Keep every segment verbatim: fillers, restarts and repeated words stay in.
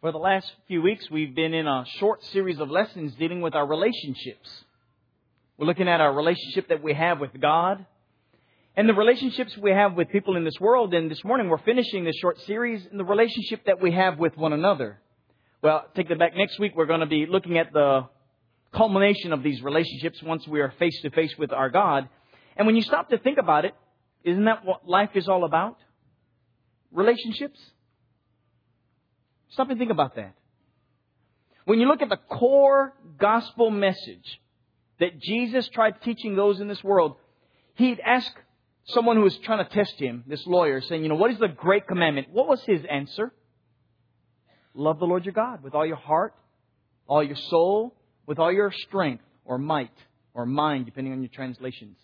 For the last few weeks, we've been in a short series of lessons dealing with our relationships. We're looking at our relationship that we have with God and the relationships we have with people in this world. And this morning, we're finishing this short series in the relationship that we have with one another. Well, take that back. Next week, we're going to be looking at the culmination of these relationships once we are face to face with our God. And when you stop to think about it, isn't that what life is all about? Relationships? Stop and think about that. When you look at the core gospel message that Jesus tried teaching those in this world, he'd ask someone who was trying to test him, this lawyer, saying, you know, what is the great commandment? What was his answer? Love the Lord your God with all your heart, all your soul, with all your strength or might or mind, depending on your translations.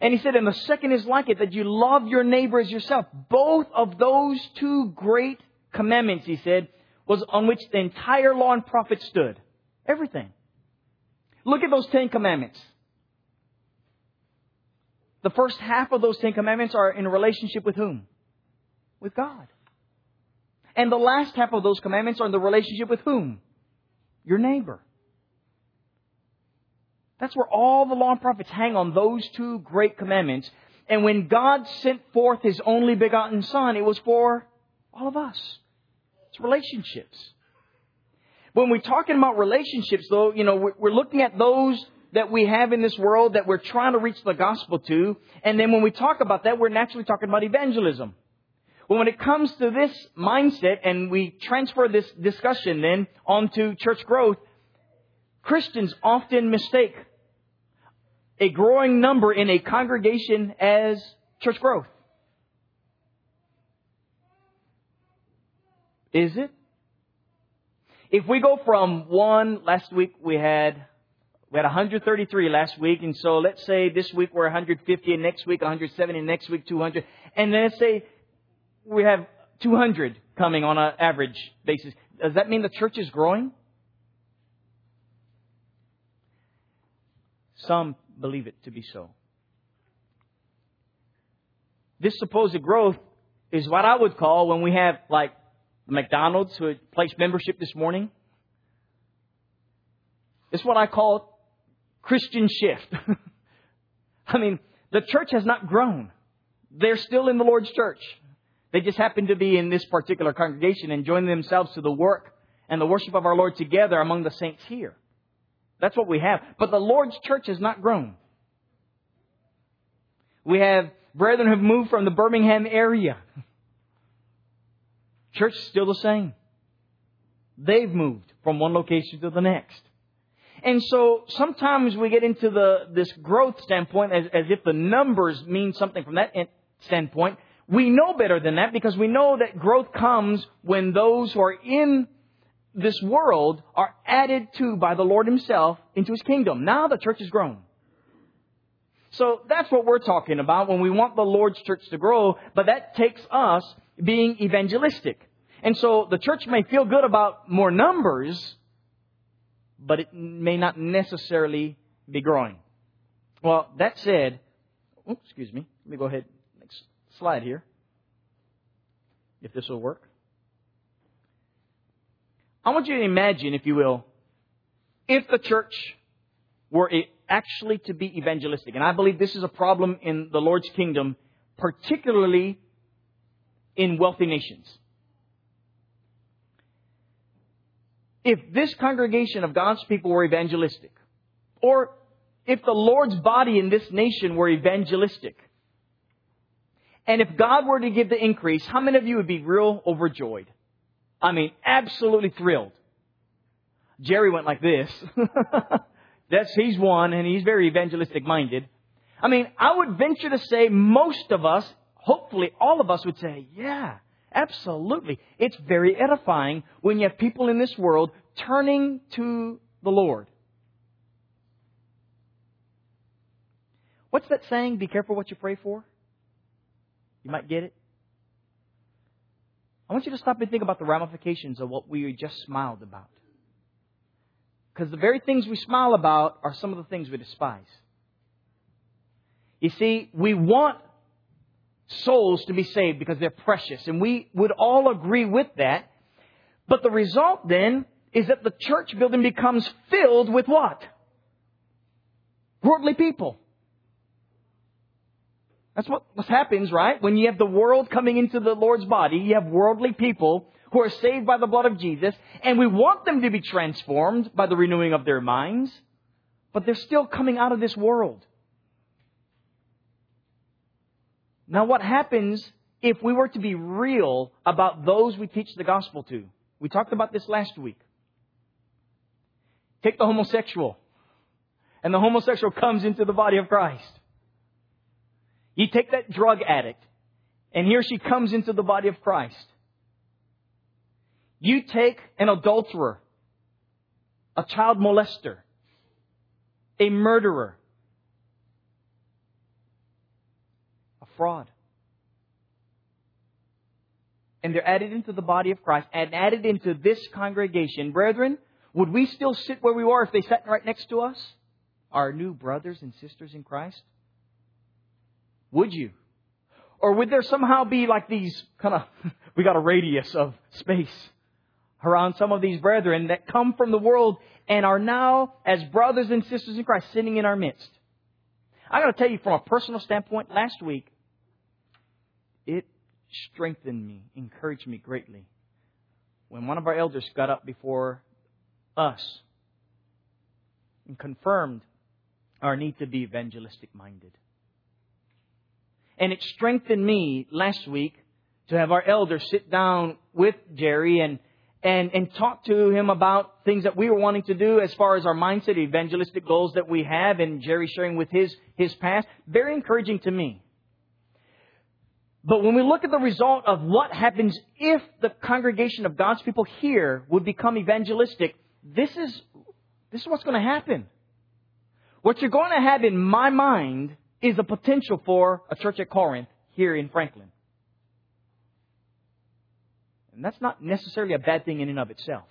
And he said, and the second is like it, that you love your neighbor as yourself. Both of those two great commandments, he said, was on which the entire law and prophets stood. Everything. Look at those Ten Commandments. The first half of those Ten Commandments are in relationship with whom? With God. And the last half of those commandments are in the relationship with whom? Your neighbor. That's where all the law and prophets hang on those two great commandments. And when God sent forth his only begotten Son, it was for all of us. It's relationships. When we're talking about relationships, though, you know, we're looking at those that we have in this world that we're trying to reach the gospel to. And then when we talk about that, we're naturally talking about evangelism. Well, when it comes to this mindset and we transfer this discussion then onto church growth, Christians often mistake a growing number in a congregation as church growth. Is it? If we go from one, last week we had we had one hundred thirty-three last week. And so let's say this week we're one hundred fifty and next week one hundred seventy and next week two hundred. And then let's say we have two hundred coming on an average basis. Does that mean the church is growing? Some believe it to be so. This supposed growth is what I would call when we have like McDonald's who had placed membership this morning. It's what I call Christian shift. I mean, the church has not grown. They're still in the Lord's church. They just happen to be in this particular congregation and join themselves to the work and the worship of our Lord together among the saints here. That's what we have. But the Lord's church has not grown. We have brethren who have moved from the Birmingham area. Church is still the same. They've moved from one location to the next. And so sometimes we get into the this growth standpoint as, as if the numbers mean something from that standpoint. We know better than that because we know that growth comes when those who are in this world are added to by the Lord himself into his kingdom. Now the church has grown. So that's what we're talking about when we want the Lord's church to grow. But that takes us being evangelistic. And so the church may feel good about more numbers, but it may not necessarily be growing. Well, that said, oh, excuse me, let me go ahead. Next slide here. If this will work. I want you to imagine, if you will, if the church were actually to be evangelistic. And I believe this is a problem in the Lord's kingdom, particularly in wealthy nations. If this congregation of God's people were evangelistic, or if the Lord's body in this nation were evangelistic, and if God were to give the increase, how many of you would be real overjoyed? I mean, absolutely thrilled. Jerry went like this. That's he's one, and he's very evangelistic minded. I mean, I would venture to say most of us, hopefully all of us would say, yeah, absolutely. It's very edifying when you have people in this world turning to the Lord. What's that saying? Be careful what you pray for. You might get it. I want you to stop and think about the ramifications of what we just smiled about. Because the very things we smile about are some of the things we despise. You see, we want souls to be saved because they're precious. And we would all agree with that. But the result then is that the church building becomes filled with what? Worldly people. That's what happens, right? When you have the world coming into the Lord's body, you have worldly people who are saved by the blood of Jesus, and we want them to be transformed by the renewing of their minds, but they're still coming out of this world. Now, what happens if we were to be real about those we teach the gospel to? We talked about this last week. Take the homosexual, and the homosexual comes into the body of Christ. You take that drug addict, and he or she comes into the body of Christ. You take an adulterer, a child molester, a murderer, a fraud. And they're added into the body of Christ and added into this congregation. Brethren, would we still sit where we were if they sat right next to us? Our new brothers and sisters in Christ? Would you? Or would there somehow be like these kind of, we got a radius of space around some of these brethren that come from the world and are now as brothers and sisters in Christ sitting in our midst? I got to tell you from a personal standpoint, last week, it strengthened me, encouraged me greatly when one of our elders got up before us and confirmed our need to be evangelistic minded. And it strengthened me last week to have our elder sit down with Jerry and, and, and talk to him about things that we were wanting to do as far as our mindset, evangelistic goals that we have, and Jerry sharing with his, his past. Very encouraging to me. But when we look at the result of what happens if the congregation of God's people here would become evangelistic, this is, this is what's going to happen. What you're going to have in my mind is the potential for a church at Corinth here in Franklin. And that's not necessarily a bad thing in and of itself.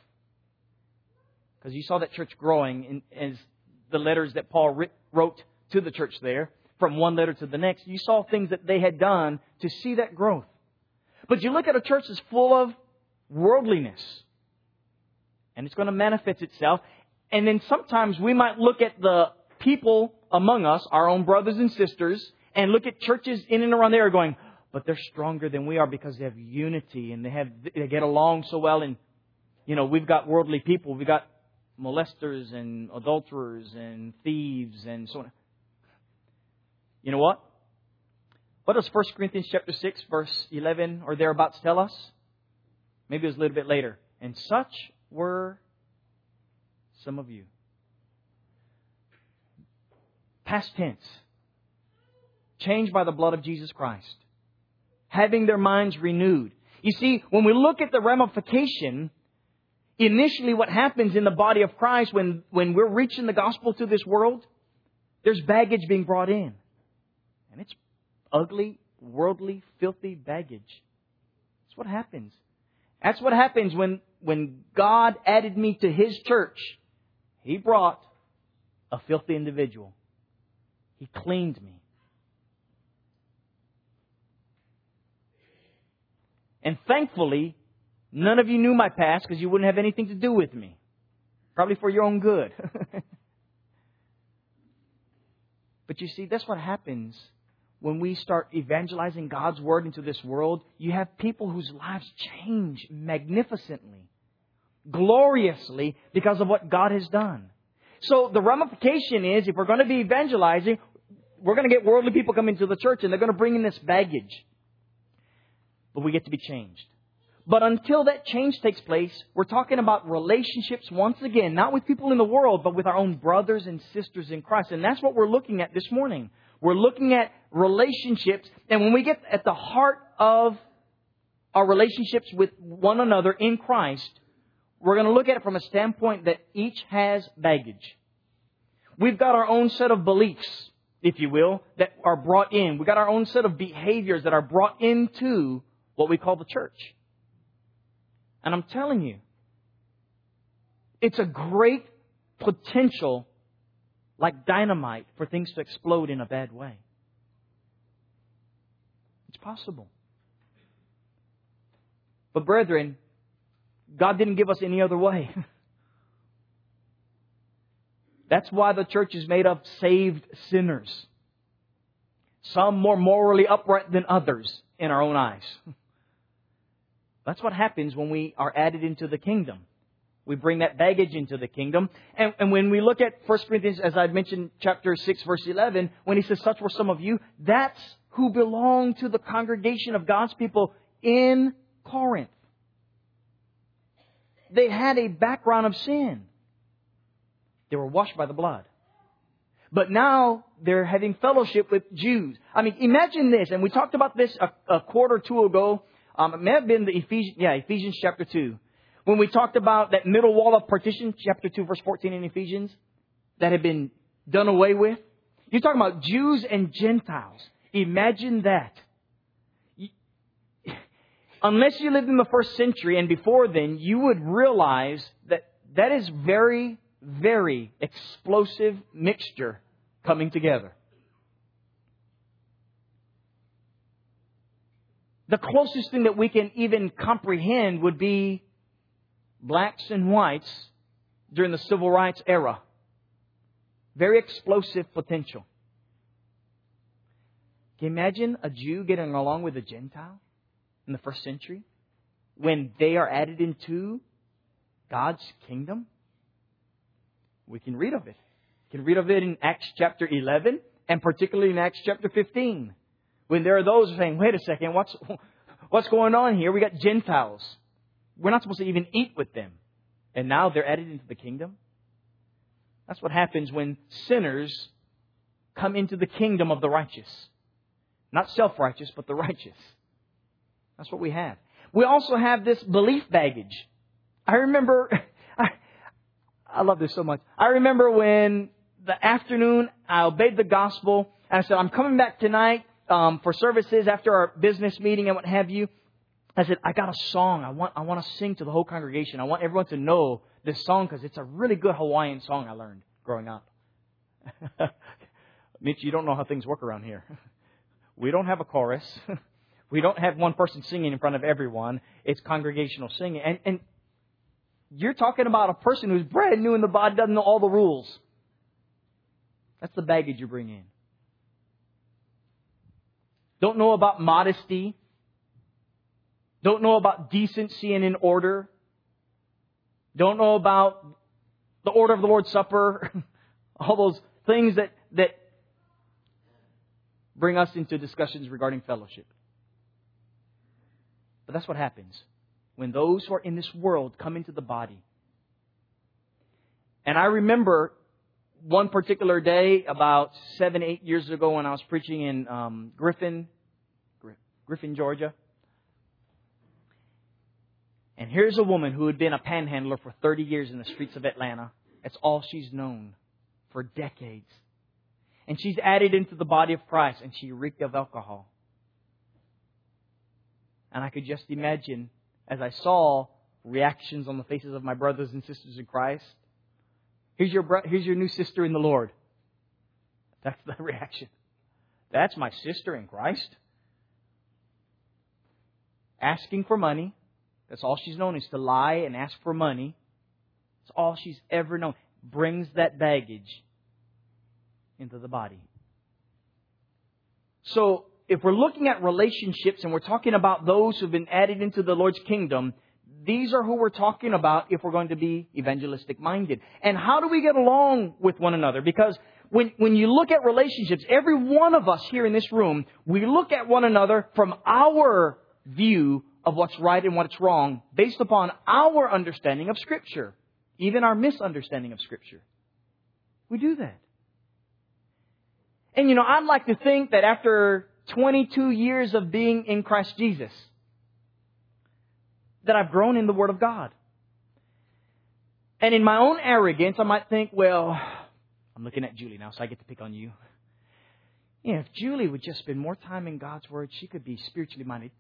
Because you saw that church growing in, as the letters that Paul writ, wrote to the church there, from one letter to the next, you saw things that they had done to see that growth. But you look at a church that's full of worldliness, and it's going to manifest itself. And then sometimes we might look at the people among us, our own brothers and sisters, and look at churches in and around there going, but they're stronger than we are because they have unity and they have they get along so well. And, you know, we've got worldly people. We've got molesters and adulterers and thieves and so on. You know what? What does First Corinthians chapter six, verse eleven or thereabouts tell us? Maybe it was a little bit later. And such were some of you. Past tense, changed by the blood of Jesus Christ, having their minds renewed. You see, when we look at the ramification, initially what happens in the body of Christ when, when we're reaching the gospel to this world, there's baggage being brought in. And it's ugly, worldly, filthy baggage. That's what happens. That's what happens when, when God added me to His church. He brought a filthy individual. He cleaned me. And thankfully, none of you knew my past because you wouldn't have anything to do with me. Probably for your own good. But you see, that's what happens when we start evangelizing God's word into this world. You have people whose lives change magnificently, gloriously, because of what God has done. So the ramification is, if we're going to be evangelizing, we're going to get worldly people coming to the church and they're going to bring in this baggage. But we get to be changed. But until that change takes place, we're talking about relationships once again, not with people in the world, but with our own brothers and sisters in Christ. And that's what we're looking at this morning. We're looking at relationships. And when we get at the heart of our relationships with one another in Christ, we're going to look at it from a standpoint that each has baggage. We've got our own set of beliefs, if you will, that are brought in. We've got our own set of behaviors that are brought into what we call the church. And I'm telling you, it's a great potential, like dynamite, for things to explode in a bad way. It's possible. But brethren, God didn't give us any other way. That's why the church is made of saved sinners. Some more morally upright than others in our own eyes. That's what happens when we are added into the kingdom. We bring that baggage into the kingdom. And, and when we look at First Corinthians, as I mentioned, chapter six, verse eleven, when he says, such were some of you, that's who belong to the congregation of God's people in Corinth. They had a background of sin. They were washed by the blood. But now they're having fellowship with Jews. I mean, imagine this. And we talked about this a, a quarter or two ago. Um, it may have been the Ephesians, yeah, Ephesians chapter two. When we talked about that middle wall of partition, chapter two, verse fourteen in Ephesians, that had been done away with. You're talking about Jews and Gentiles. Imagine that. Unless you lived in the first century and before then, you would realize that that is very, very explosive mixture coming together. The closest thing that we can even comprehend would be blacks and whites during the civil rights era. Very explosive potential. Can you imagine a Jew getting along with a Gentile in the first century when they are added into God's kingdom? We can read of it. We can read of it in Acts chapter eleven and particularly in Acts chapter fifteen. When there are those saying, wait a second, what's, what's going on here? We got Gentiles. We're not supposed to even eat with them. And now they're added into the kingdom. That's what happens when sinners come into the kingdom of the righteous. Not self-righteous, but the righteous. That's what we have. We also have this belief baggage. I remember, I, I love this so much. I remember when the afternoon I obeyed the gospel. And I said, I'm coming back tonight um, for services after our business meeting and what have you. I said, I got a song. I want I want to sing to the whole congregation. I want everyone to know this song because it's a really good Hawaiian song I learned growing up. Mitch, you don't know how things work around here. We don't have a chorus. We don't have one person singing in front of everyone. It's congregational singing. And, and you're talking about a person who's brand new in the body, doesn't know all the rules. That's the baggage you bring in. Don't know about modesty. Don't know about decency and in order. Don't know about the order of the Lord's Supper. All those things that, that bring us into discussions regarding fellowship. But that's what happens when those who are in this world come into the body. And I remember one particular day about seven, eight years ago when I was preaching in um, Griffin, Griffin, Georgia. And here's a woman who had been a panhandler for thirty years in the streets of Atlanta. That's all she's known for decades. And she's added into the body of Christ, and she reeked of alcohol. And I could just imagine, as I saw reactions on the faces of my brothers and sisters in Christ, here's your bro- here's your new sister in the Lord. That's the reaction. That's my sister in Christ. Asking for money. That's all she's known is to lie and ask for money. That's all she's ever known. Brings that baggage into the body. So if we're looking at relationships and we're talking about those who've been added into the Lord's kingdom, these are who we're talking about if we're going to be evangelistic minded. And how do we get along with one another? Because when, when you look at relationships, every one of us here in this room, we look at one another from our view of what's right and what's wrong based upon our understanding of Scripture, even our misunderstanding of Scripture. We do that. And, you know, I'd like to think that after twenty-two years of being in Christ Jesus, that I've grown in the Word of God. And in my own arrogance, I might think, well, I'm looking at Julie now, so I get to pick on you. You know, if Julie would just spend more time in God's Word, she could be spiritually minded.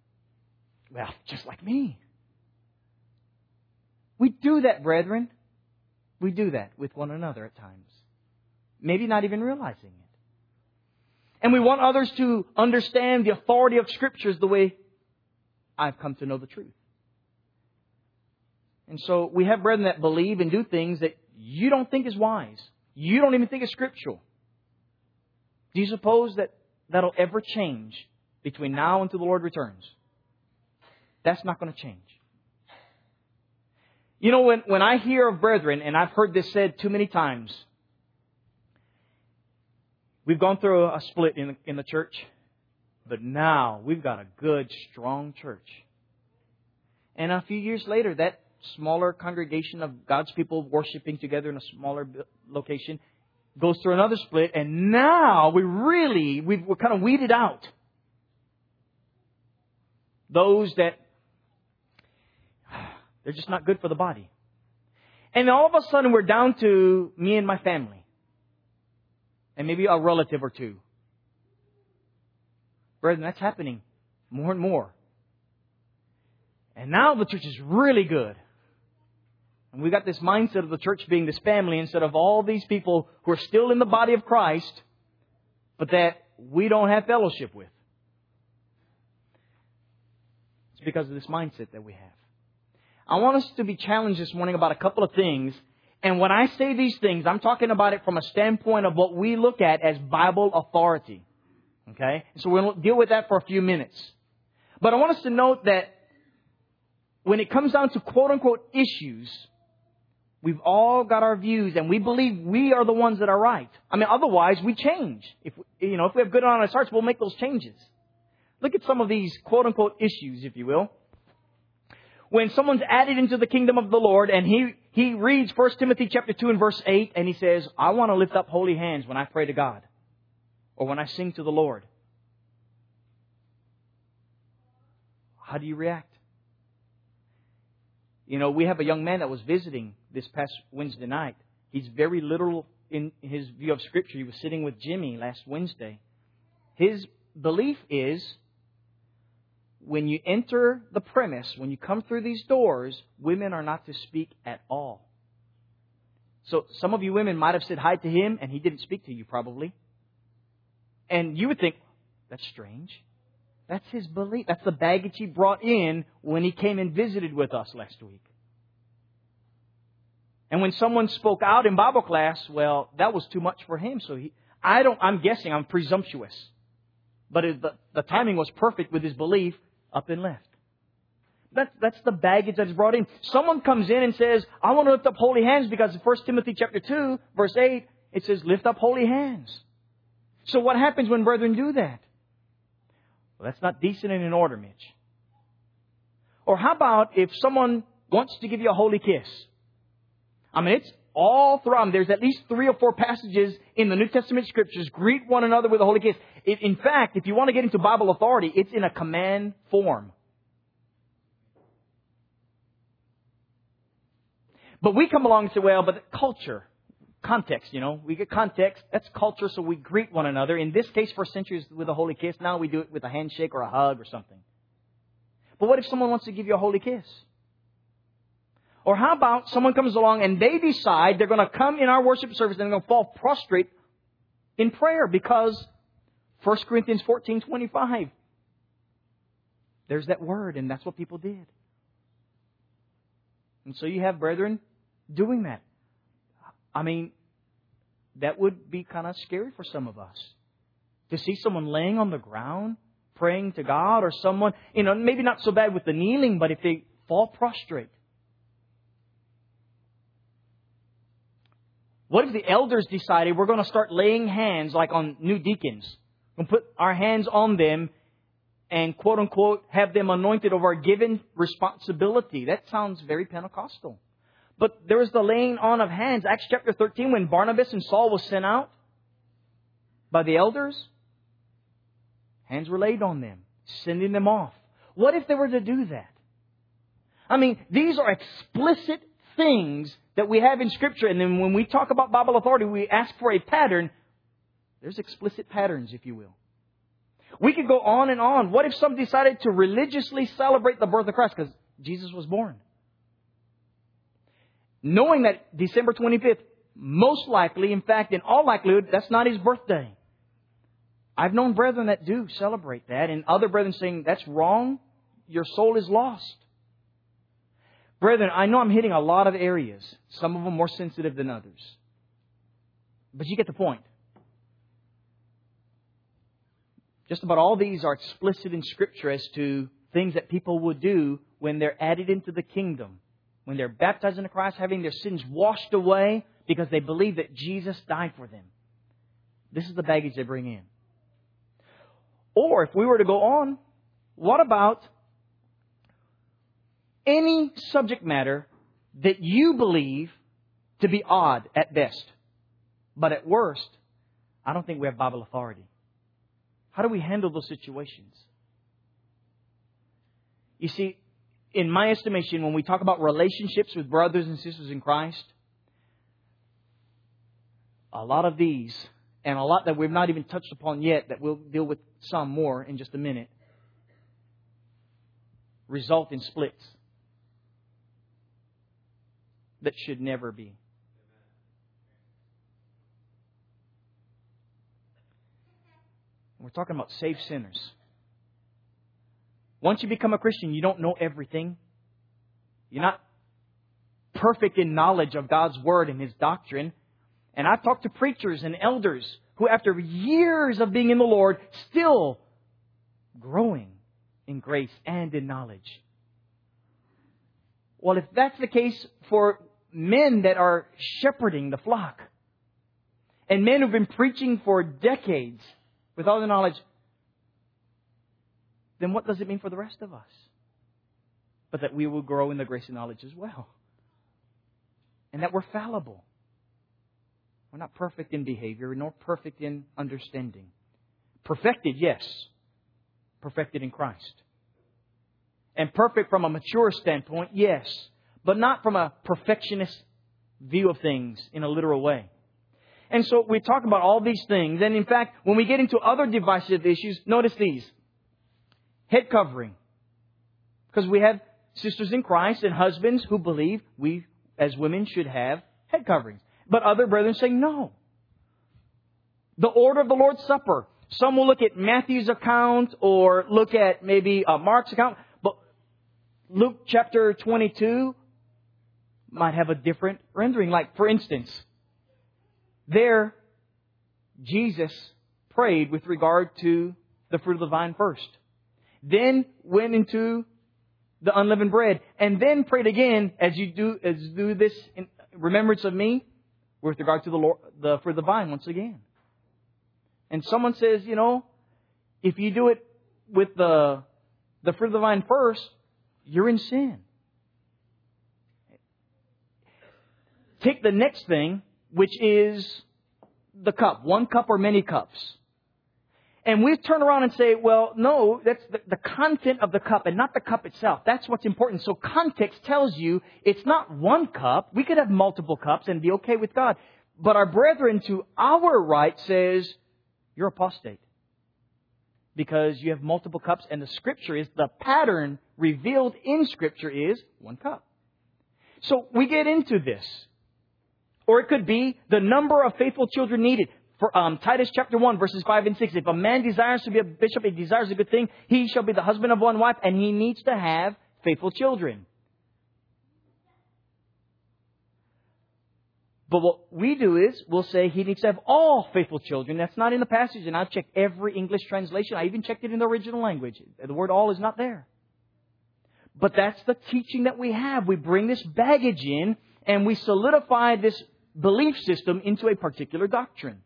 Well, just like me. We do that, brethren. We do that with one another at times. Maybe not even realizing it. And we want others to understand the authority of Scriptures the way I've come to know the truth. And so we have brethren that believe and do things that you don't think is wise. You don't even think is scriptural. Do you suppose that that'll ever change between now and till the Lord returns? That's not going to change. You know, when, when I hear of brethren, and I've heard this said too many times, we've gone through a split in the, in the church, but now we've got a good, strong church. And a few years later, that smaller congregation of God's people worshiping together in a smaller location goes through another split. And now we really, we've, we're kind of weeded out those that they're just not good for the body. And all of a sudden we're down to me and my family and maybe a relative or two. Brethren, that's happening more and more. And now the church is really good. And we got this mindset of the church being this family instead of all these people who are still in the body of Christ, but that we don't have fellowship with. It's because of this mindset that we have. I want us to be challenged this morning about a couple of things. And when I say these things, I'm talking about it from a standpoint of what we look at as Bible authority. Okay? So we're going to deal with that for a few minutes. But I want us to note that when it comes down to quote-unquote issues, we've all got our views and we believe we are the ones that are right. I mean, otherwise we change. If you know, if we have good on our hearts, we'll make those changes. Look at some of these quote-unquote issues, if you will. When someone's added into the kingdom of the Lord and he, he reads First Timothy chapter two and verse eight and he says, I want to lift up holy hands when I pray to God or when I sing to the Lord. How do you react? You know, we have a young man that was visiting this past Wednesday night. He's very literal in his view of Scripture. He was sitting with Jimmy last Wednesday. His belief is when you enter the premise, when you come through these doors, women are not to speak at all. So some of you women might have said hi to him and he didn't speak to you probably. And you would think, that's strange. That's his belief. That's the baggage he brought in when he came and visited with us last week. And when someone spoke out in Bible class, well, that was too much for him. So he, I don't, I'm guessing I'm presumptuous. But it, the, the timing was perfect with his belief, up and left. That's, that's the baggage that's brought in. Someone comes in and says, I want to lift up holy hands because in First Timothy chapter two, verse eight, it says, lift up holy hands. So what happens when brethren do that? Well, that's not decent and in order, Mitch. Or how about if someone wants to give you a holy kiss? I mean, it's all throughout. There's at least three or four passages in the New Testament scriptures. Greet one another with a holy kiss. In fact, if you want to get into Bible authority, it's in a command form. But we come along and say, well, but culture, context, you know, we get context. That's culture. So we greet one another. In this case, first century is with a holy kiss. Now we do it with a handshake or a hug or something. But what if someone wants to give you a holy kiss? Or how about someone comes along and they decide they're going to come in our worship service and they're going to fall prostrate in prayer because First Corinthians fourteen twenty-five. There's that word, and that's what people did. And so you have brethren doing that. I mean, that would be kind of scary for some of us to see someone laying on the ground, praying to God, or someone, you know, maybe not so bad with the kneeling, but if they fall prostrate. What if the elders decided we're going to start laying hands like on new deacons and put our hands on them and, quote unquote, have them anointed over a given responsibility? That sounds very Pentecostal. But there was the laying on of hands. Acts chapter thirteen, when Barnabas and Saul was sent out by the elders, hands were laid on them, sending them off. What if they were to do that? I mean, these are explicit things that we have in Scripture. And then when we talk about Bible authority, we ask for a pattern. There's explicit patterns, if you will. We could go on and on. What if some decided to religiously celebrate the birth of Christ because Jesus was born? Knowing that December twenty-fifth, most likely, in fact, in all likelihood, that's not his birthday. I've known brethren that do celebrate that and other brethren saying that's wrong. Your soul is lost. Brethren, I know I'm hitting a lot of areas, some of them more sensitive than others. But you get the point. Just about all these are explicit in Scripture as to things that people will do when they're added into the kingdom, when they're baptized into Christ, having their sins washed away because they believe that Jesus died for them. This is the baggage they bring in. Or if we were to go on, what about any subject matter that you believe to be odd at best, but at worst, I don't think we have Bible authority. How do we handle those situations? You see, in my estimation, when we talk about relationships with brothers and sisters in Christ, a lot of these, and a lot that we've not even touched upon yet, that we'll deal with some more in just a minute, result in splits that should never be. We're talking about saved sinners. Once you become a Christian, you don't know everything. You're not perfect in knowledge of God's Word and His doctrine. And I've talked to preachers and elders who, after years of being in the Lord, still growing in grace and in knowledge. Well, if that's the case for men that are shepherding the flock and men who've been preaching for decades with all the knowledge, then what does it mean for the rest of us? But that we will grow in the grace and knowledge as well. And that we're fallible. We're not perfect in behavior, nor perfect in understanding. Perfected, yes. Perfected in Christ. And perfect from a mature standpoint, yes. But not from a perfectionist view of things in a literal way. And so we talk about all these things. And in fact, when we get into other divisive issues, notice these. Head covering. Because we have sisters in Christ and husbands who believe we as women should have head coverings. But other brethren say no. The order of the Lord's Supper. Some will look at Matthew's account or look at maybe uh, Mark's account. But Luke chapter twenty-two might have a different rendering. Like, for instance, there Jesus prayed with regard to the fruit of the vine first. Then went into the unleavened bread, and then prayed again, as you do as you do this in remembrance of me, with regard to the Lord, the fruit of the vine once again. And someone says, you know, if you do it with the the fruit of the vine first, you're in sin. Take the next thing, which is the cup, one cup or many cups. And we turn around and say, well, no, that's the, the content of the cup and not the cup itself. That's what's important. So context tells you it's not one cup. We could have multiple cups and be okay with God. But our brethren to our right says, you're apostate. Because you have multiple cups, and the Scripture is, the pattern revealed in Scripture is one cup. So we get into this. Or it could be the number of faithful children needed. For, um, Titus chapter one, verses five and six. If a man desires to be a bishop, he desires a good thing. He shall be the husband of one wife, and he needs to have faithful children. But what we do is we'll say he needs to have all faithful children. That's not in the passage. And I've checked every English translation. I even checked it in the original language. The word all is not there. But that's the teaching that we have. We bring this baggage in and we solidify this belief system into a particular doctrine.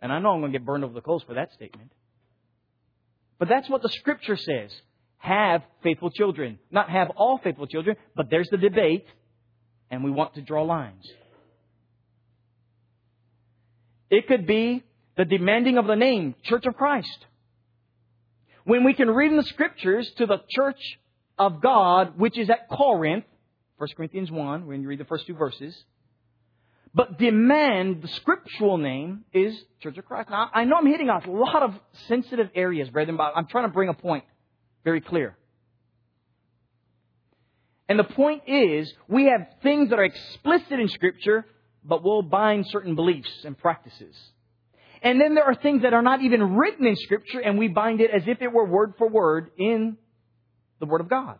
And I know I'm going to get burned over the coals for that statement. But that's what the Scripture says. Have faithful children. Not have all faithful children, but there's the debate. And we want to draw lines. It could be the demanding of the name, Church of Christ. When we can read in the Scriptures to the Church of God, which is at Corinth, First Corinthians one, when you read the first two verses. But demand, the scriptural name, is Church of Christ. Now, I know I'm hitting a lot of sensitive areas, brethren, but I'm trying to bring a point very clear. And the point is, we have things that are explicit in Scripture, but we'll bind certain beliefs and practices. And then there are things that are not even written in Scripture, and we bind it as if it were word for word in the Word of God.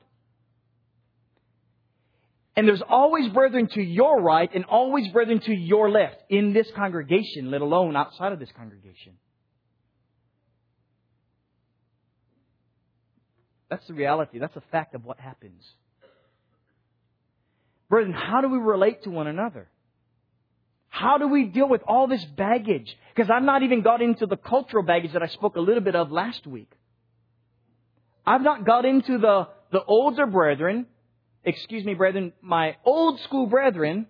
And there's always brethren to your right and always brethren to your left in this congregation, let alone outside of this congregation. That's the reality. That's a fact of what happens. Brethren, how do we relate to one another? How do we deal with all this baggage? Because I've not even got into the cultural baggage that I spoke a little bit of last week. I've not got into the, the older brethren. Excuse me, brethren, my old school brethren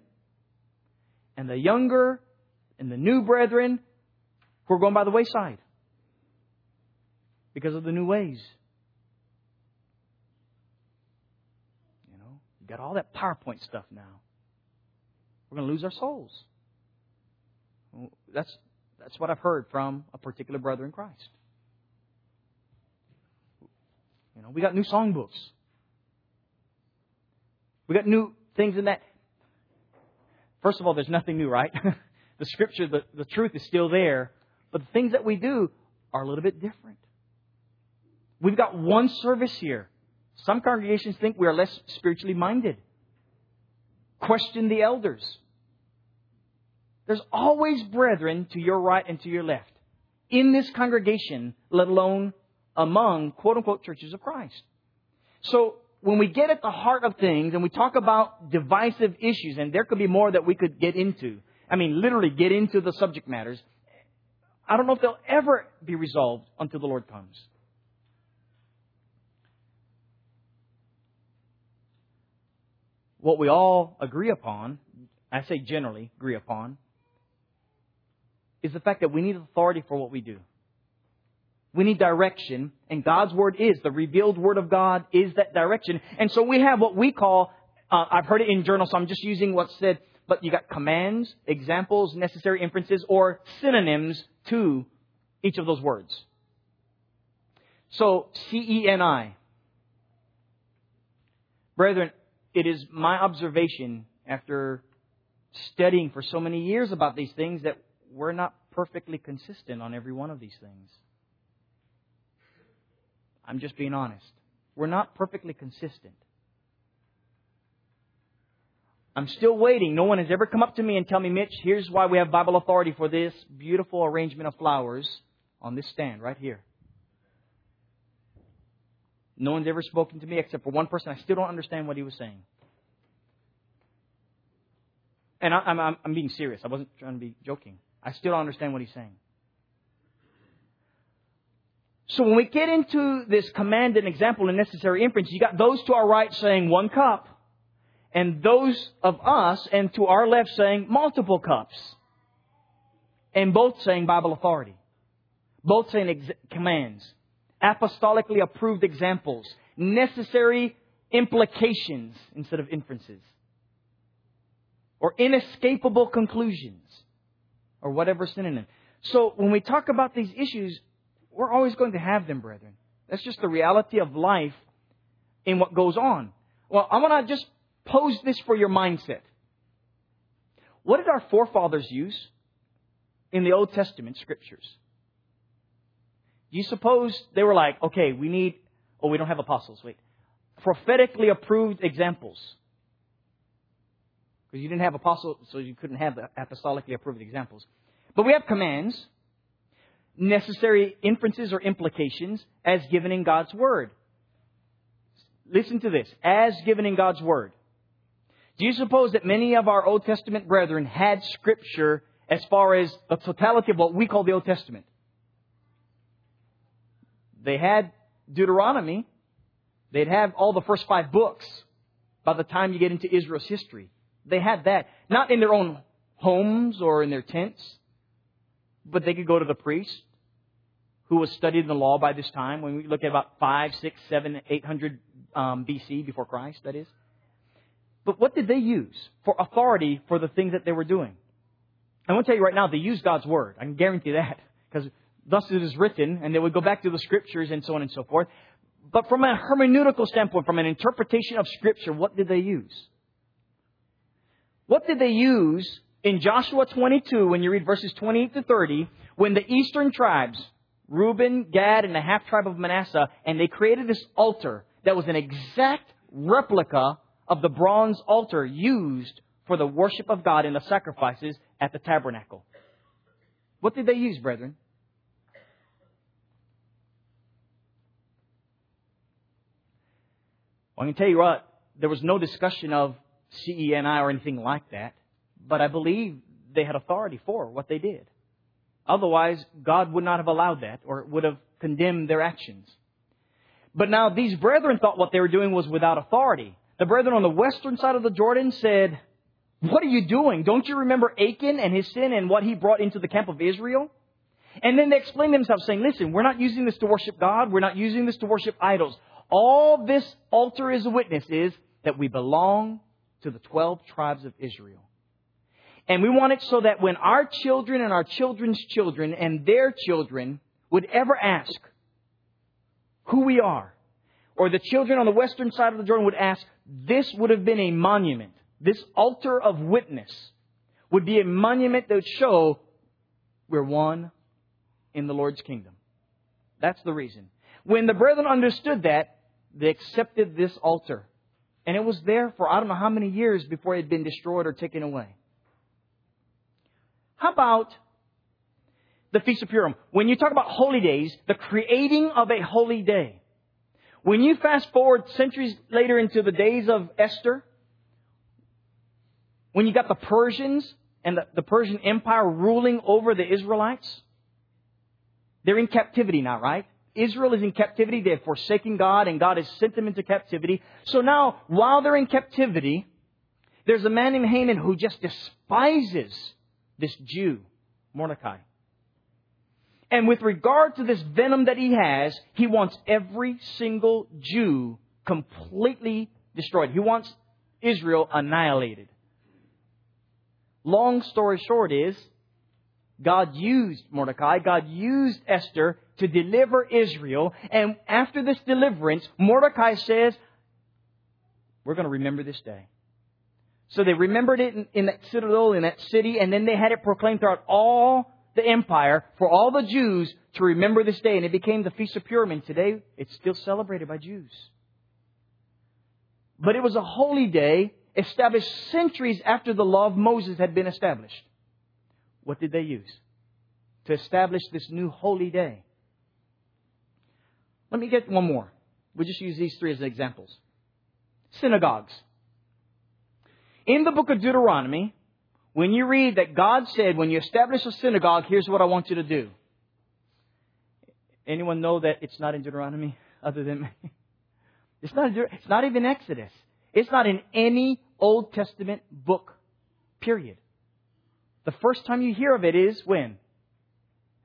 and the younger and the new brethren who are going by the wayside because of the new ways. You know, you got all that PowerPoint stuff now. We're going to lose our souls. That's, that's what I've heard from a particular brother in Christ. You know, we got new songbooks. We got new things in that. First of all, there's nothing new, right? The scripture, the, the truth is still there. But the things that we do are a little bit different. We've got one service here. Some congregations think we are less spiritually minded. Question the elders. There's always brethren to your right and to your left in this congregation, let alone among quote unquote churches of Christ. So, when we get at the heart of things and we talk about divisive issues, and there could be more that we could get into. I mean, literally get into the subject matters. I don't know if they'll ever be resolved until the Lord comes. What we all agree upon, I say generally agree upon, is the fact that we need authority for what we do. We need direction, and God's Word is, the revealed Word of God is that direction. And so we have what we call, uh, I've heard it in journals, so I'm just using what's said, but you got commands, examples, necessary inferences, or synonyms to each of those words. So, C E N I. Brethren, it is my observation after studying for so many years about these things that we're not perfectly consistent on every one of these things. I'm just being honest. We're not perfectly consistent. I'm still waiting. No one has ever come up to me and tell me, Mitch, here's why we have Bible authority for this beautiful arrangement of flowers on this stand right here. No one's ever spoken to me except for one person. I still don't understand what he was saying. And I, I'm, I'm, I'm being serious. I wasn't trying to be joking. I still don't understand what he's saying. So when we get into this command and example and necessary inference, you got those to our right saying one cup and those of us and to our left saying multiple cups and both saying Bible authority, both saying ex- commands, apostolically approved examples, necessary implications instead of inferences or inescapable conclusions or whatever synonym. So when we talk about these issues, we're always going to have them, brethren. That's just the reality of life and what goes on. Well, I want to just pose this for your mindset. What did our forefathers use in the Old Testament scriptures? Do you suppose they were like, okay, we need, oh, we don't have apostles, wait. Prophetically approved examples. Because you didn't have apostles, so you couldn't have the apostolically approved examples. But we have commands. Necessary inferences or implications as given in God's Word. Listen to this. As given in God's Word. Do you suppose that many of our Old Testament brethren had Scripture as far as the totality of what we call the Old Testament? They had Deuteronomy. They'd have all the first five books by the time you get into Israel's history. They had that. Not in their own homes or in their tents. But they could go to the priest who was studying the law by this time. When we look at about five, six, seven, eight hundred um, B C before Christ, that is. But what did they use for authority for the things that they were doing? I want to tell you right now, they used God's Word. I can guarantee that because thus it is written, and they would go back to the scriptures and so on and so forth. But from a hermeneutical standpoint, from an interpretation of scripture, what did they use? What did they use? In Joshua twenty-two, when you read verses twenty-eight to thirty, when the eastern tribes, Reuben, Gad, and the half tribe of Manasseh, and they created this altar that was an exact replica of the bronze altar used for the worship of God in the sacrifices at the tabernacle. What did they use, brethren? Well, I can tell you what, there was no discussion of C E N I or anything like that, but I believe they had authority for what they did. Otherwise, God would not have allowed that, or it would have condemned their actions. But now these brethren thought what they were doing was without authority. The brethren on the western side of the Jordan said, "What are you doing? Don't you remember Achan and his sin and what he brought into the camp of Israel?" And then they explained themselves saying, "Listen, we're not using this to worship God. We're not using this to worship idols. All this altar is a witness is that we belong to the twelve tribes of Israel. And we want it so that when our children and our children's children and their children would ever ask who we are, or the children on the western side of the Jordan would ask, this would have been a monument. This altar of witness would be a monument that would show we're one in the Lord's kingdom." That's the reason. When the brethren understood that, they accepted this altar. And it was there for I don't know how many years before it had been destroyed or taken away. How about the Feast of Purim? When you talk about holy days, the creating of a holy day. When you fast forward centuries later into the days of Esther, when you got the Persians and the, the Persian Empire ruling over the Israelites, they're in captivity now, right? Israel is in captivity. They have forsaken God and God has sent them into captivity. So now, while they're in captivity, there's a man named Haman who just despises this Jew, Mordecai. And with regard to this venom that he has, he wants every single Jew completely destroyed. He wants Israel annihilated. Long story short is, God used Mordecai, God used Esther to deliver Israel. And after this deliverance, Mordecai says, "We're going to remember this day." So they remembered it in, in that citadel, in that city, and then they had it proclaimed throughout all the empire for all the Jews to remember this day. And it became the Feast of Purim. And today, it's still celebrated by Jews. But it was a holy day established centuries after the law of Moses had been established. What did they use to establish this new holy day? Let me get one more. We'll just use these three as examples. Synagogues. In the book of Deuteronomy, when you read that God said, when you establish a synagogue, here's what I want you to do. Anyone know that it's not in Deuteronomy other than me? It's not, it's not even Exodus. It's not in any Old Testament book, period. The first time you hear of it is when?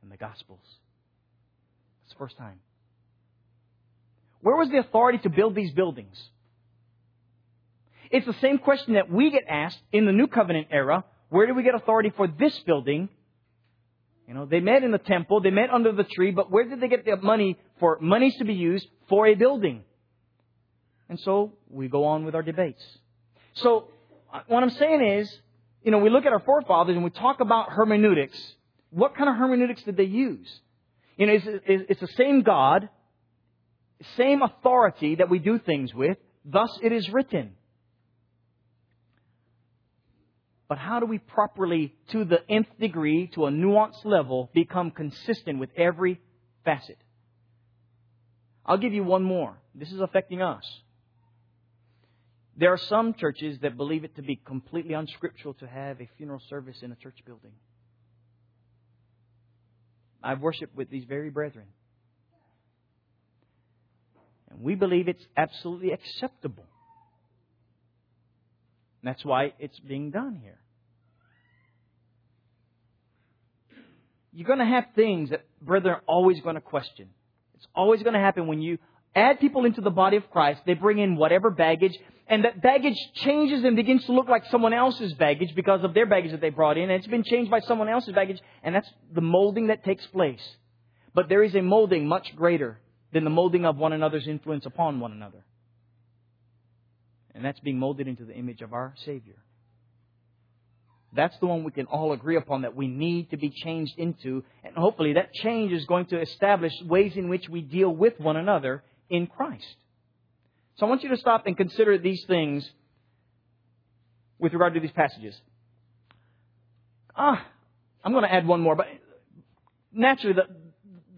In the Gospels. It's the first time. Where was the authority to build these buildings? It's the same question that we get asked in the New Covenant era. Where do we get authority for this building? You know, they met in the temple, they met under the tree, but where did they get the money for monies to be used for a building? And so we go on with our debates. So what I'm saying is, you know, we look at our forefathers and we talk about hermeneutics. What kind of hermeneutics did they use? You know, it's, it's the same God, same authority that we do things with. Thus it is written. But how do we properly, to the nth degree, to a nuanced level, become consistent with every facet? I'll give you one more. This is affecting us. There are some churches that believe it to be completely unscriptural to have a funeral service in a church building. I've worshiped with these very brethren. And we believe it's absolutely acceptable. And that's why it's being done here. You're going to have things that brethren are always going to question. It's always going to happen when you add people into the body of Christ. They bring in whatever baggage, and that baggage changes and begins to look like someone else's baggage because of their baggage that they brought in. And it's been changed by someone else's baggage. And that's the molding that takes place. But there is a molding much greater than the molding of one another's influence upon one another. And that's being molded into the image of our Savior. That's the one we can all agree upon that we need to be changed into. And hopefully that change is going to establish ways in which we deal with one another in Christ. So I want you to stop and consider these things with regard to these passages. Ah, I'm going to add one more, but naturally the,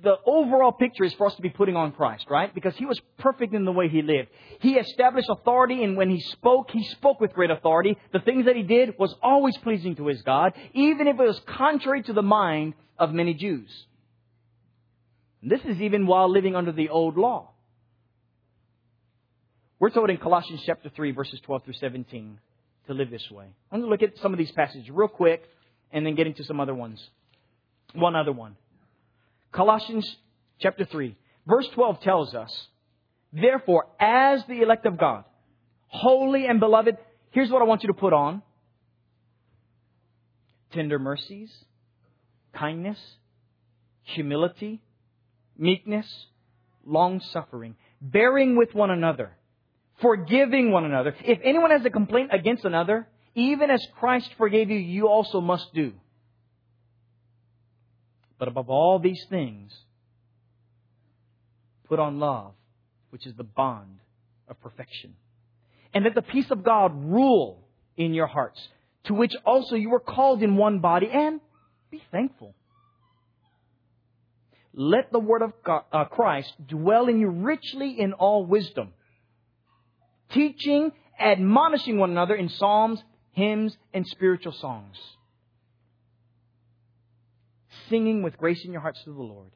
the overall picture is for us to be putting on Christ, right? Because he was perfect in the way he lived. He established authority, and when he spoke, he spoke with great authority. The things that he did was always pleasing to his God, even if it was contrary to the mind of many Jews. This is even while living under the old law. We're told in Colossians chapter three, verses twelve through seventeen, to live this way. I'm going to look at some of these passages real quick and then get into some other ones. One other one. Colossians chapter three, verse twelve tells us, therefore, as the elect of God, holy and beloved, here's what I want you to put on. Tender mercies, kindness, humility, meekness, long-suffering, bearing with one another, forgiving one another. If anyone has a complaint against another, even as Christ forgave you, you also must do. But above all these things, put on love, which is the bond of perfection. And let the peace of God rule in your hearts, to which also you were called in one body, and be thankful. Let the word of God, uh, Christ dwell in you richly in all wisdom, teaching, admonishing one another in psalms, hymns, and spiritual songs, singing with grace in your hearts to the Lord.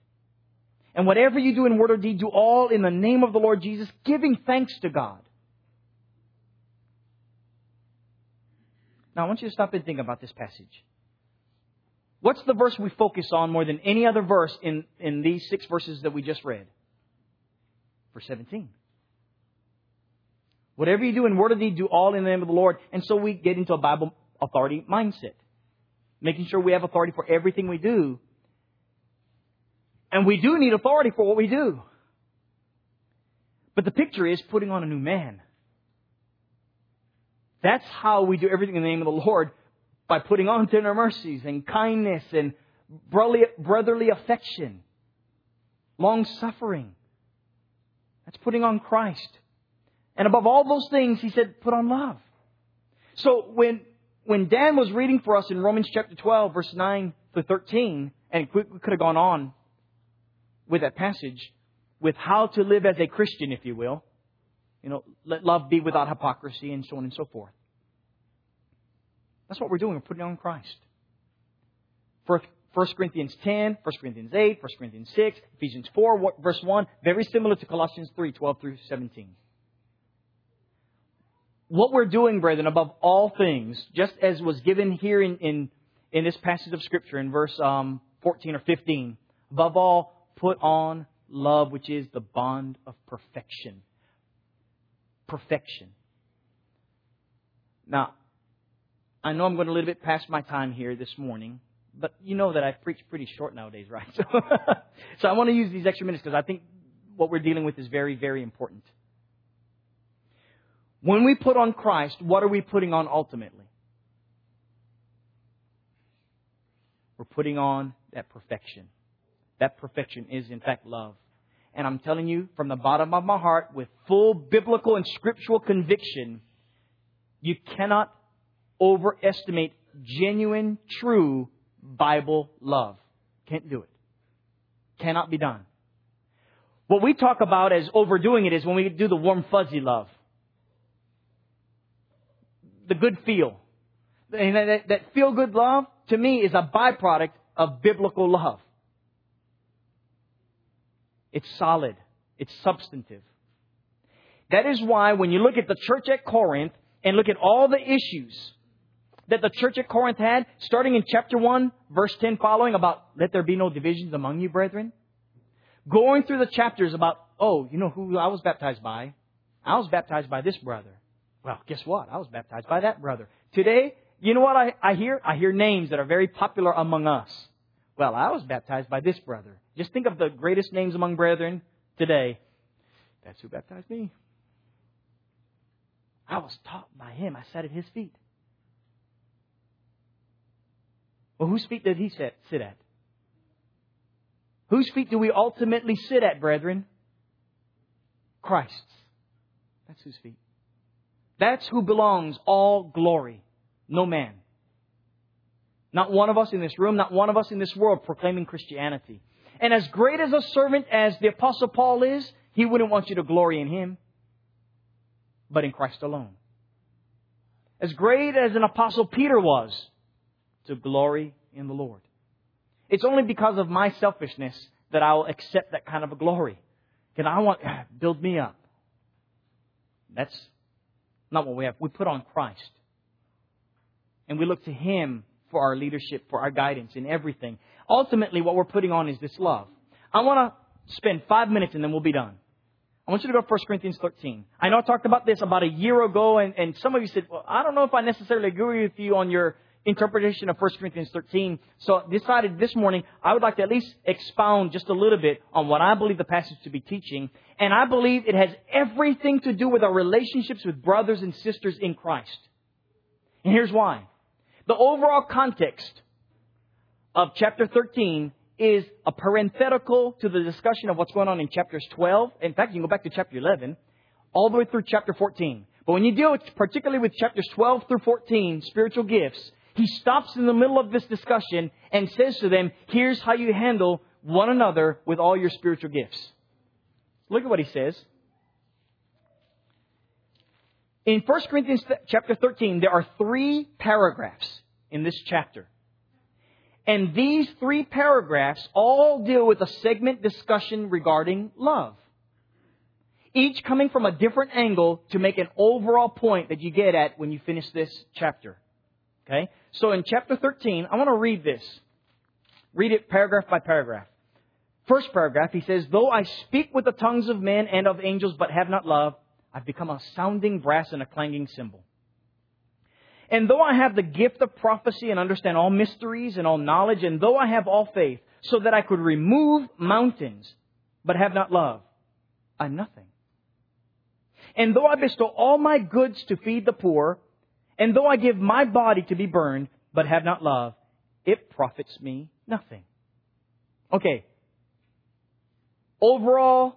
And whatever you do in word or deed, do all in the name of the Lord Jesus, giving thanks to God. Now, I want you to stop and think about this passage. What's the verse we focus on more than any other verse in, in these six verses that we just read? Verse seventeen. Whatever you do in word or deed, do all in the name of the Lord. And so we get into a Bible authority mindset, making sure we have authority for everything we do. And we do need authority for what we do. But the picture is putting on a new man. That's how we do everything in the name of the Lord, by putting on tender mercies and kindness and brotherly affection, long-suffering. That's putting on Christ. And above all those things, he said, put on love. So when when Dan was reading for us in Romans chapter twelve, verse nine to thirteen, and we could have gone on with that passage, with how to live as a Christian, if you will. You know, let love be without hypocrisy, and so on and so forth. That's what we're doing. We're putting on Christ. First Corinthians ten, First Corinthians eight, First Corinthians six, Ephesians four, verse one, very similar to Colossians three, twelve through seventeen. What we're doing, brethren, above all things, just as was given here in, in, in this passage of Scripture in verse um, fourteen or fifteen, above all, put on love, which is the bond of perfection. Perfection. Now, I know I'm going a little bit past my time here this morning, but you know that I preach pretty short nowadays, right? So, so I want to use these extra minutes because I think what we're dealing with is very, very important. When we put on Christ, what are we putting on ultimately? We're putting on that perfection. That perfection is, in fact, love. And I'm telling you from the bottom of my heart, with full biblical and scriptural conviction, you cannot overestimate genuine, true Bible love. Can't do it. Cannot be done. What we talk about as overdoing it is when we do the warm, fuzzy love. The good feel. And that, that feel-good love, to me, is a byproduct of biblical love. It's solid. It's substantive. That is why when you look at the church at Corinth and look at all the issues that the church at Corinth had, starting in chapter one, verse ten following, about let there be no divisions among you, brethren. Going through the chapters about, oh, you know who I was baptized by? I was baptized by this brother. Well, guess what? I was baptized by that brother. Today, you know what I, I hear? I hear names that are very popular among us. Well, I was baptized by this brother. Just think of the greatest names among brethren today. That's who baptized me. I was taught by him. I sat at his feet. Well, whose feet did he sit, sit at? Whose feet do we ultimately sit at, brethren? Christ's. That's whose feet. That's who belongs all glory. No man. Not one of us in this room, not one of us in this world proclaiming Christianity. And as great as a servant as the Apostle Paul is, he wouldn't want you to glory in him, but in Christ alone. As great as an Apostle Peter was, to glory in the Lord. It's only because of my selfishness that I'll accept that kind of a glory. Can I want, build me up. That's not what we have. We put on Christ. And we look to Him for our leadership, for our guidance in everything. Ultimately, what we're putting on is this love. I want to spend five minutes and then we'll be done. I want you to go to First Corinthians thirteen. I know I talked about this about a year ago, and, and some of you said, well, I don't know if I necessarily agree with you on your interpretation of First Corinthians thirteen. So I decided this morning, I would like to at least expound just a little bit on what I believe the passage to be teaching. And I believe it has everything to do with our relationships with brothers and sisters in Christ. And here's why. The overall context of chapter thirteen is a parenthetical to the discussion of what's going on in chapters twelve. In fact, you can go back to chapter eleven, all the way through chapter fourteen. But when you deal with, particularly with chapters twelve through fourteen, spiritual gifts, he stops in the middle of this discussion and says to them, here's how you handle one another with all your spiritual gifts. Look at what he says. In First Corinthians chapter thirteen, there are three paragraphs in this chapter. And these three paragraphs all deal with a segment discussion regarding love. Each coming from a different angle to make an overall point that you get at when you finish this chapter. Okay, so in chapter thirteen, I want to read this. Read it paragraph by paragraph. First paragraph, he says, though I speak with the tongues of men and of angels, but have not love, I've become a sounding brass and a clanging cymbal. And though I have the gift of prophecy and understand all mysteries and all knowledge, and though I have all faith, so that I could remove mountains, but have not love, I'm nothing. And though I bestow all my goods to feed the poor, and though I give my body to be burned, but have not love, it profits me nothing. Okay. Overall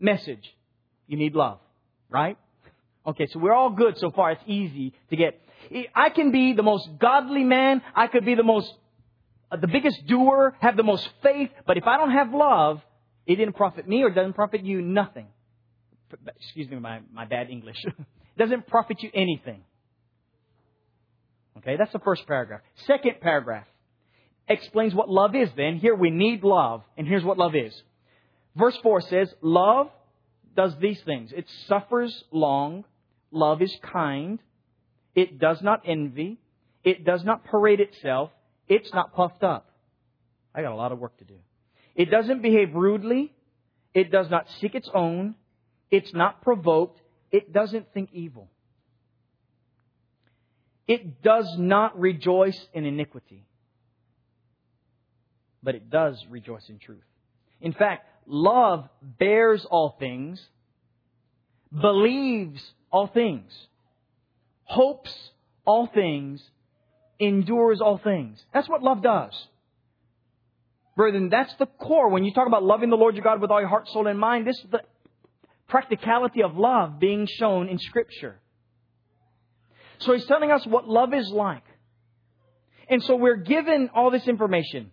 message, you need love, right? Okay, so we're all good so far. It's easy to get. I can be the most godly man. I could be the most, uh, the biggest doer, have the most faith. But if I don't have love, it didn't profit me or doesn't profit you nothing. Excuse me, my, my bad English. Doesn't profit you anything. Okay, that's the first paragraph. Second paragraph explains what love is then. Here we need love, and here's what love is. Verse four says, love does these things. It suffers long. Love is kind. It does not envy. It does not parade itself. It's not puffed up. I got a lot of work to do. It doesn't behave rudely. It does not seek its own. It's not provoked. It doesn't think evil. It does not rejoice in iniquity, but it does rejoice in truth. In fact, love bears all things, believes all things, hopes all things, endures all things. That's what love does. Brethren, that's the core. When you talk about loving the Lord your God with all your heart, soul, and mind, this is the practicality of love being shown in Scripture. So he's telling us what love is like. And so we're given all this information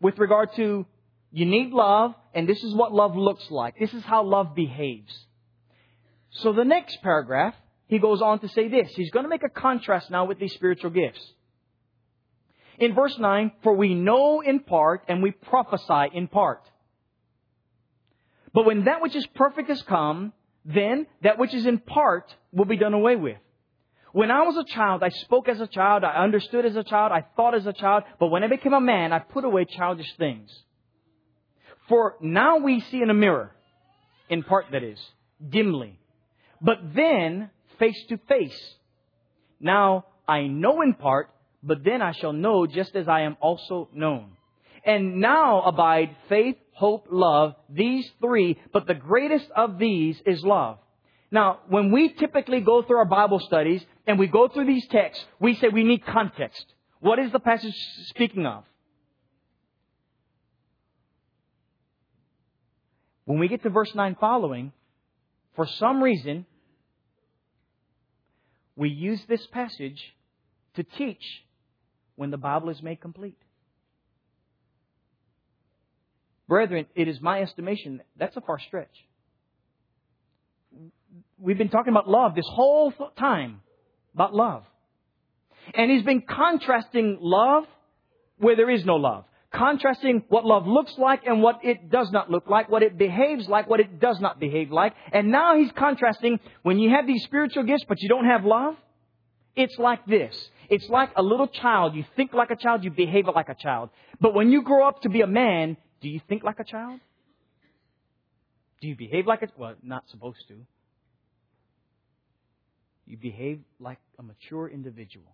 with regard to you need love, and this is what love looks like. This is how love behaves. So the next paragraph, he goes on to say this. He's going to make a contrast now with these spiritual gifts. In verse nine, for we know in part and we prophesy in part. But when that which is perfect has come, then that which is in part will be done away with. When I was a child, I spoke as a child, I understood as a child, I thought as a child. But when I became a man, I put away childish things. For now we see in a mirror, in part that is, dimly, but then face to face. Now I know in part, but then I shall know just as I am also known. And now abide faith, hope, love, these three, but the greatest of these is love. Now, when we typically go through our Bible studies and we go through these texts, we say we need context. What is the passage speaking of? When we get to verse nine following, for some reason, we use this passage to teach when the Bible is made complete. Brethren, it is my estimation that's a far stretch. We've been talking about love this whole time, about love. And he's been contrasting love where there is no love. Contrasting what love looks like and what it does not look like, what it behaves like, what it does not behave like. And now he's contrasting when you have these spiritual gifts, but you don't have love. It's like this. It's like a little child. You think like a child. You behave like a child. But when you grow up to be a man, do you think like a child? Do you behave like a child? Well, not supposed to. You behave like a mature individual.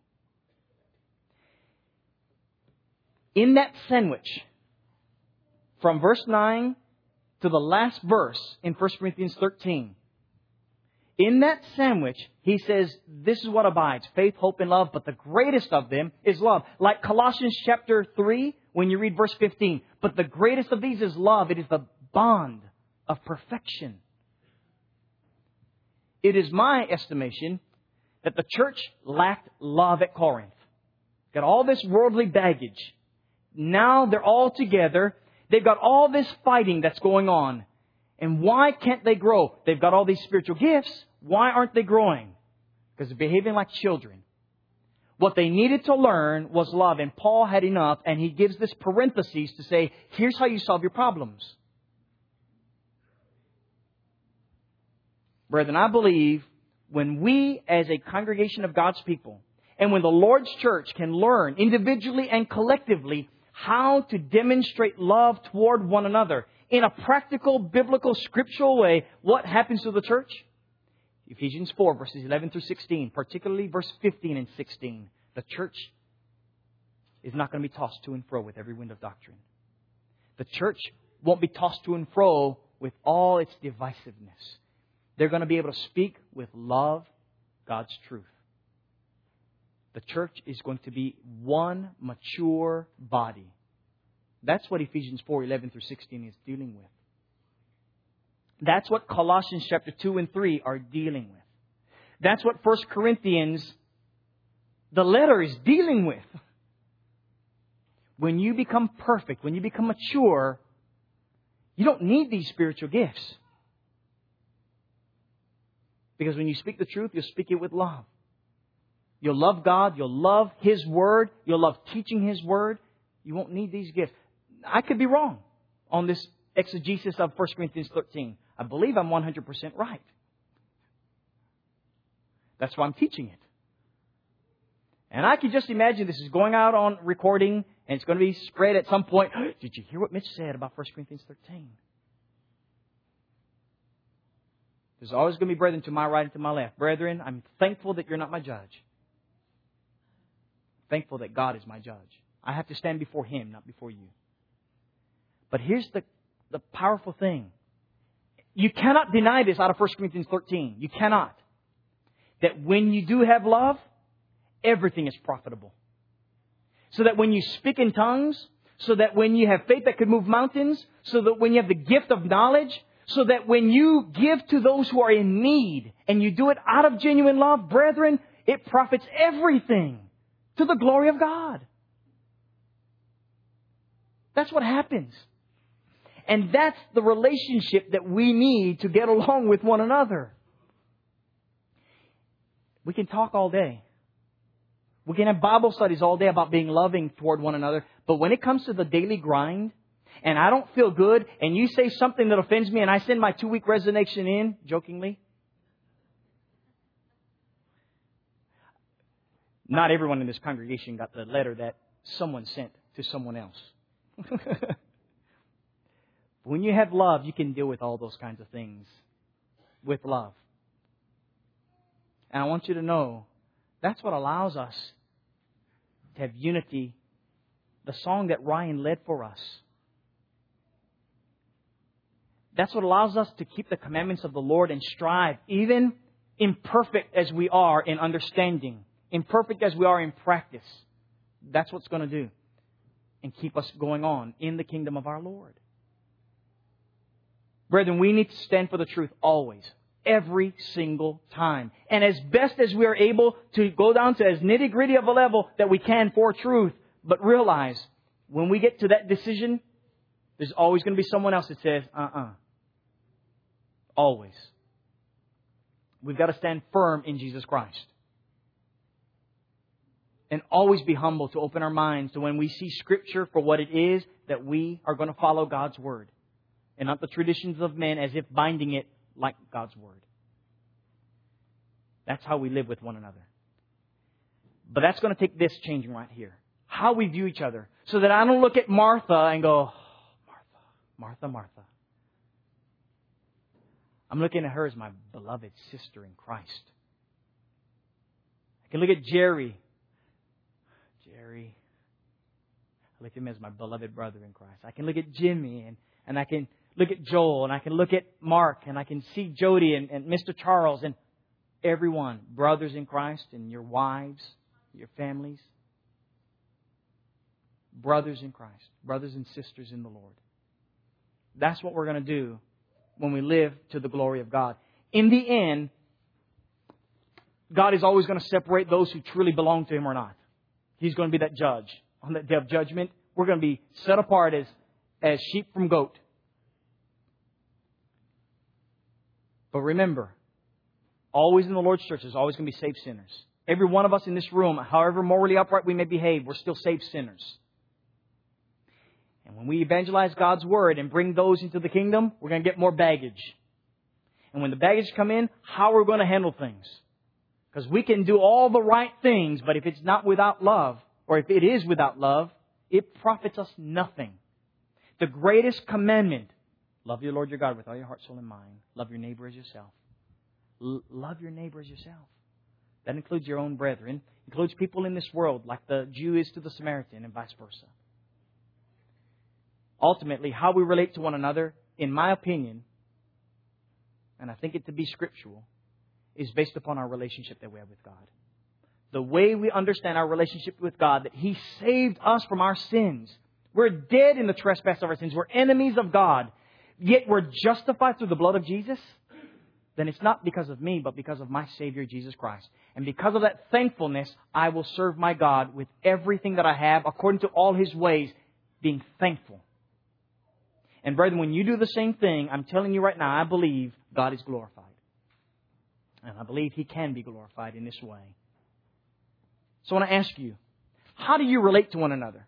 In that sandwich, from verse nine to the last verse in First Corinthians thirteen, in that sandwich, he says, this is what abides, faith, hope, and love. But the greatest of them is love. Like Colossians chapter three, when you read verse fifteen. But the greatest of these is love. It is the bond of perfection. It is my estimation that the church lacked love at Corinth. Got all this worldly baggage. Now they're all together. They've got all this fighting that's going on. And why can't they grow? They've got all these spiritual gifts. Why aren't they growing? Because they're behaving like children. What they needed to learn was love. And Paul had enough. And he gives this parenthesis to say, here's how you solve your problems. Brethren, I believe when we as a congregation of God's people and when the Lord's church can learn individually and collectively how to demonstrate love toward one another in a practical, biblical, scriptural way, what happens to the church? Ephesians four, verses eleven through sixteen, particularly verse fifteen and sixteen. The church is not going to be tossed to and fro with every wind of doctrine. The church won't be tossed to and fro with all its divisiveness. They're going to be able to speak with love, God's truth. The church is going to be one mature body. That's what Ephesians four, eleven through sixteen is dealing with. That's what Colossians chapter two and three are dealing with. That's what First Corinthians, the letter, is dealing with. When you become perfect, when you become mature, you don't need these spiritual gifts. Because when you speak the truth, you'll speak it with love. You'll love God. You'll love His Word. You'll love teaching His Word. You won't need these gifts. I could be wrong on this exegesis of First Corinthians thirteen. I believe I'm one hundred percent right. That's why I'm teaching it. And I can just imagine this is going out on recording and it's going to be spread at some point. Did you hear what Mitch said about First Corinthians thirteen? There's always going to be brethren to my right and to my left. Brethren, I'm thankful that you're not my judge. Thankful that God is my judge. I have to stand before Him, not before you. But here's the, the powerful thing. You cannot deny this out of First Corinthians thirteen. You cannot. That when you do have love, everything is profitable. So that when you speak in tongues, so that when you have faith that could move mountains, so that when you have the gift of knowledge, so that when you give to those who are in need and you do it out of genuine love, brethren, it profits everything to the glory of God. That's what happens. And that's the relationship that we need to get along with one another. We can talk all day. We can have Bible studies all day about being loving toward one another. But when it comes to the daily grind, and I don't feel good, and you say something that offends me, and I send my two-week resignation in, jokingly. Not everyone in this congregation got the letter that someone sent to someone else. When you have love, you can deal with all those kinds of things with love. And I want you to know, that's what allows us to have unity. The song that Ryan led for us. That's what allows us to keep the commandments of the Lord and strive, even imperfect as we are in understanding, imperfect as we are in practice. That's what's going to do and keep us going on in the kingdom of our Lord. Brethren, we need to stand for the truth always. every single time. And as best as we are able to go down to as nitty gritty of a level that we can for truth, but realize when we get to that decision, there's always going to be someone else that says, uh-uh. Always. We've got to stand firm in Jesus Christ. And always be humble to open our minds to when we see Scripture for what it is, that we are going to follow God's Word. And not the traditions of men as if binding it like God's Word. That's how we live with one another. But that's going to take this changing right here. How we view each other. So that I don't look at Martha and go, oh, Martha, Martha, Martha. I'm looking at her as my beloved sister in Christ. I can look at Jerry. Jerry. I look at him as my beloved brother in Christ. I can look at Jimmy and, and I can look at Joel and I can look at Mark and I can see Jody and, and Mister Charles and everyone, brothers in Christ, and your wives, your families. Brothers in Christ, brothers and sisters in the Lord. That's what we're going to do when we live to the glory of God. In the end, God is always going to separate those who truly belong to Him or not. He's going to be that judge. On that day of judgment, we're going to be set apart as, as sheep from goat. But remember, always in the Lord's church, there's always going to be saved sinners. Every one of us in this room, however morally upright we may behave, we're still saved sinners. And when we evangelize God's Word and bring those into the kingdom, we're going to get more baggage. And when the baggage come in, how are we going to handle things? Because we can do all the right things, but if it's not without love, or if it is without love, it profits us nothing. The greatest commandment, love your Lord your God with all your heart, soul, and mind. Love your neighbor as yourself. L- love your neighbor as yourself. That includes your own brethren. Includes people in this world, like the Jew is to the Samaritan and vice versa. Ultimately, how we relate to one another, in my opinion, and I think it to be scriptural, is based upon our relationship that we have with God. The way we understand our relationship with God, that He saved us from our sins. We're dead in the trespass of our sins. We're enemies of God. Yet we're justified through the blood of Jesus. Then it's not because of me, but because of my Savior, Jesus Christ. And because of that thankfulness, I will serve my God with everything that I have, according to all His ways, being thankful. And brethren, when you do the same thing, I'm telling you right now, I believe God is glorified. And I believe He can be glorified in this way. So I want to ask you, how do you relate to one another?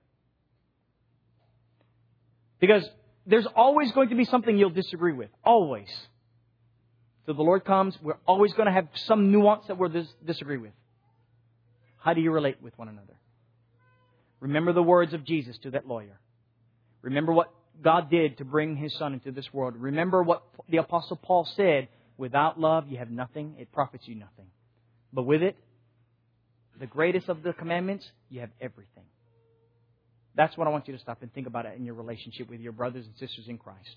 Because there's always going to be something you'll disagree with. Always. Till the Lord comes, we're always going to have some nuance that we'll disagree with. How do you relate with one another? Remember the words of Jesus to that lawyer. Remember what God did to bring His Son into this world. Remember what the Apostle Paul said, without love you have nothing, it profits you nothing. But with it, the greatest of the commandments, you have everything. That's what I want you to stop and think about it in your relationship with your brothers and sisters in Christ.